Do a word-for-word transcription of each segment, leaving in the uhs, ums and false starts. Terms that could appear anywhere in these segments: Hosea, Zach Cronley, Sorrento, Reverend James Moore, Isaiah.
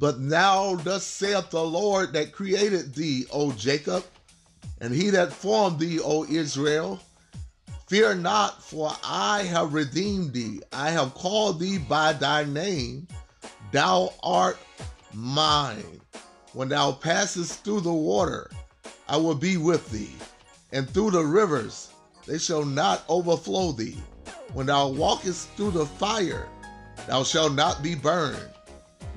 But thou dost saith the Lord that created thee, O Jacob, and he that formed thee, O Israel. Fear not, for I have redeemed thee. I have called thee by thy name. Thou art mine. When thou passest through the water, I will be with thee. And through the rivers, they shall not overflow thee. When thou walkest through the fire, thou shalt not be burned,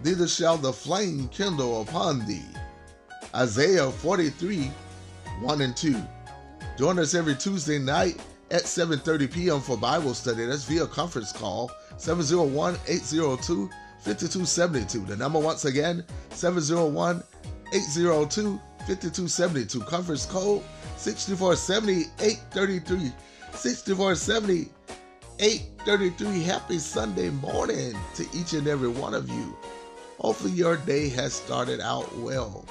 neither shall the flame kindle upon thee. Isaiah forty-three, one and two. Join us every Tuesday night at seven thirty p m for Bible study. That's via conference call, seven oh one, eight oh two, five two seven two. The number once again, seven oh one, eight oh two, five two seven two. Conference code six four seven oh, eight three three. six four seven oh, eight three three. Happy Sunday morning to each and every one of you. Hopefully your day has started out well.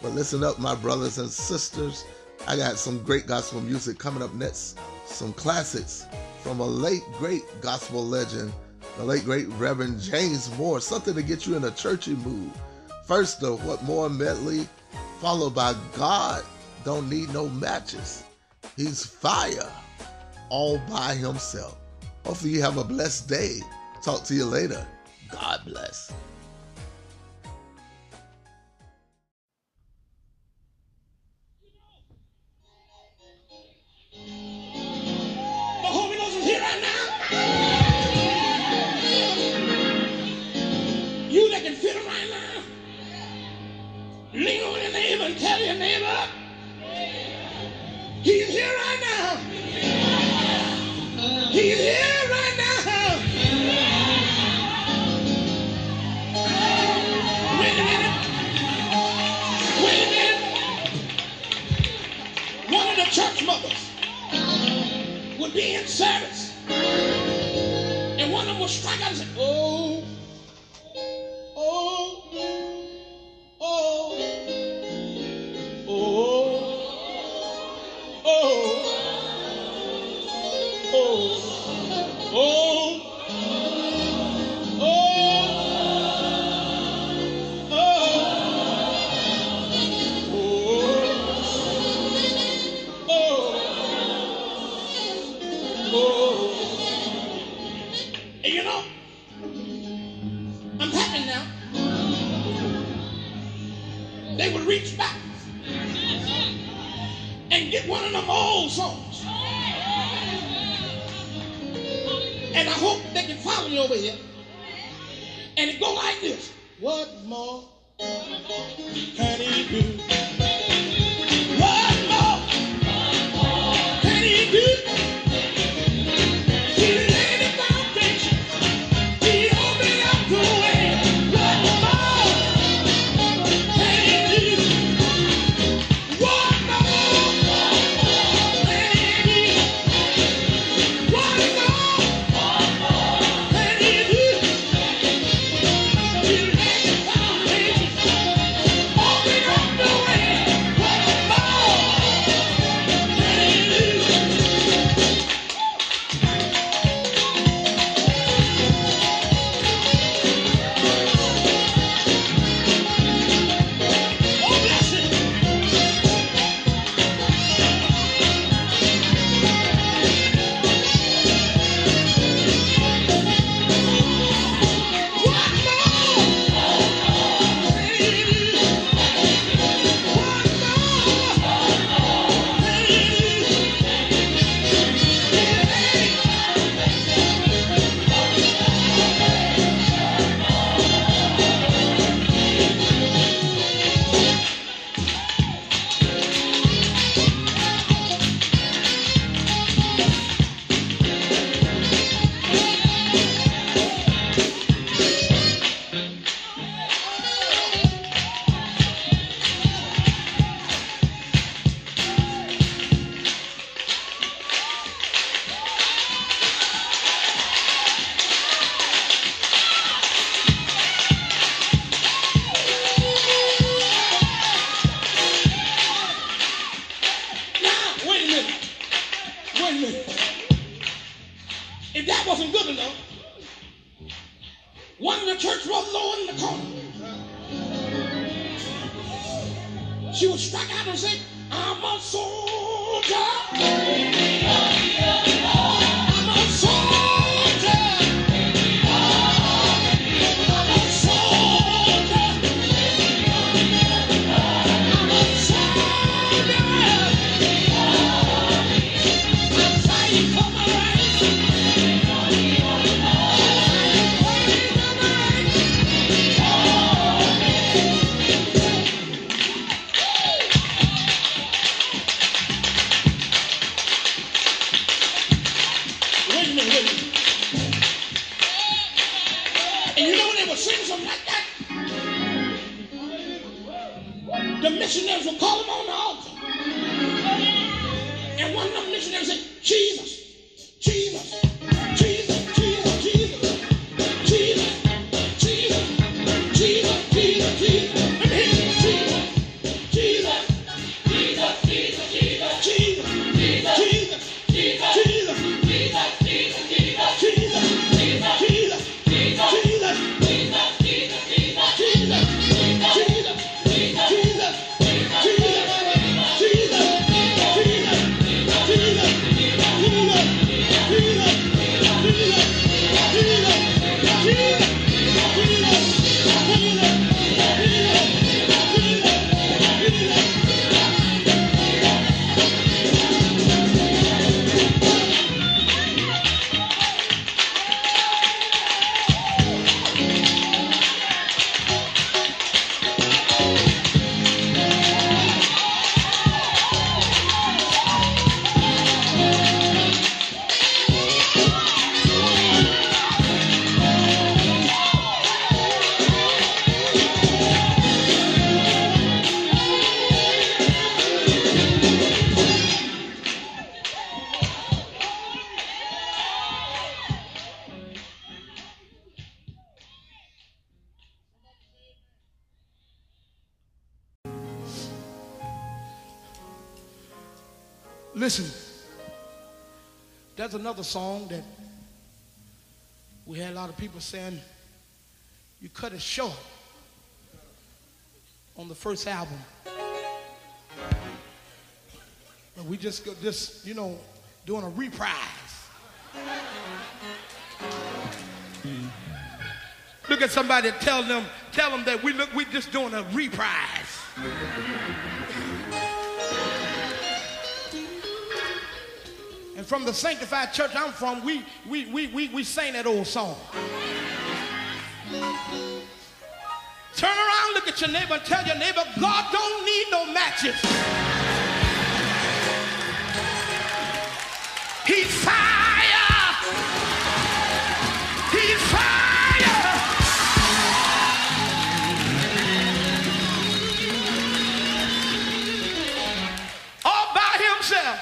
But listen up, my brothers and sisters. I got some great gospel music coming up next. Some classics from a late, great gospel legend, the late, great Reverend James Moore. Something to get you in a churchy mood. First, the What More medley, followed by God Don't Need No Matches. He's fire all by himself. Hopefully you have a blessed day. Talk to you later. God bless. Lean on your neighbor and tell your neighbor, he's here right now. He's here right now. Wait a minute. Wait a minute. One of the church mothers would be in service, and one of them would strike out and say, oh, oh, oh, oh, oh, oh, oh, oh, oh, oh. And you know, I'm happy now. They would reach back and get one of them old songs. And I hope they can follow me over here. And it go like this. What more can he do? What more can he do? No way! She was struck out and said, I'm a soldier. Missionaries will call him on the altar. And one of them missionaries said, Jesus, Jesus, Jesus, Jesus, Jesus, Jesus, Jesus, Jesus, Jesus, Jesus. Let me hear you. Jesus, Jesus, Jesus, Jesus, Jesus, Jesus, Jesus, Jesus, Jesus, Jesus, Jesus, Jesus, Jesus. Listen, there's another song that we had a lot of people saying, you cut it short on the first album. But we just, go, just you know, doing a reprise. Mm. Look at somebody, tell them, tell them that we look, we just doing a reprise. And from the sanctified church I'm from, we, we, we, we, we sang that old song. Turn around, look at your neighbor, and tell your neighbor, God don't need no matches. He's fire. He's fire. All by himself.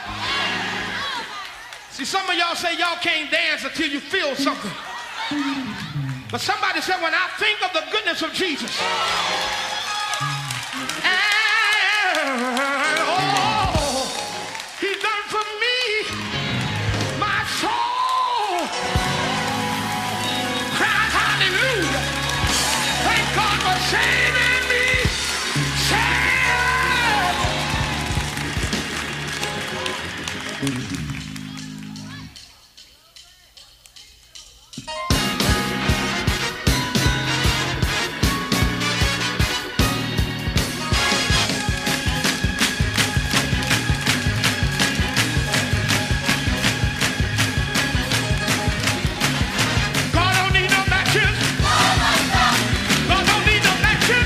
See, some of y'all say y'all can't dance until you feel something. But somebody said, when I think of the goodness of Jesus, and all he's done for me, my soul cries hallelujah. Thank God for saving me. Save. God don't need no matches. God don't need no matches.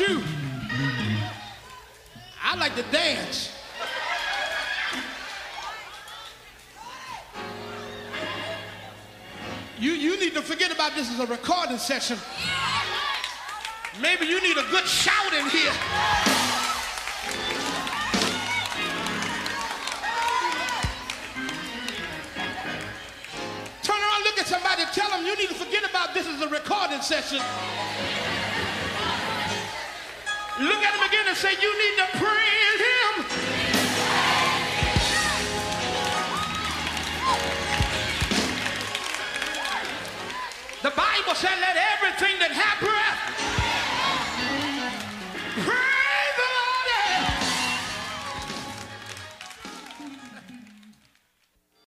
about you? I like to dance. You, you need to forget about this as a recording session. Maybe you need a good shout in here. Turn around, look at somebody, tell them you need to forget about this as a recording session. Look at them again and say, you need to praise him. The Bible said, let everything that happens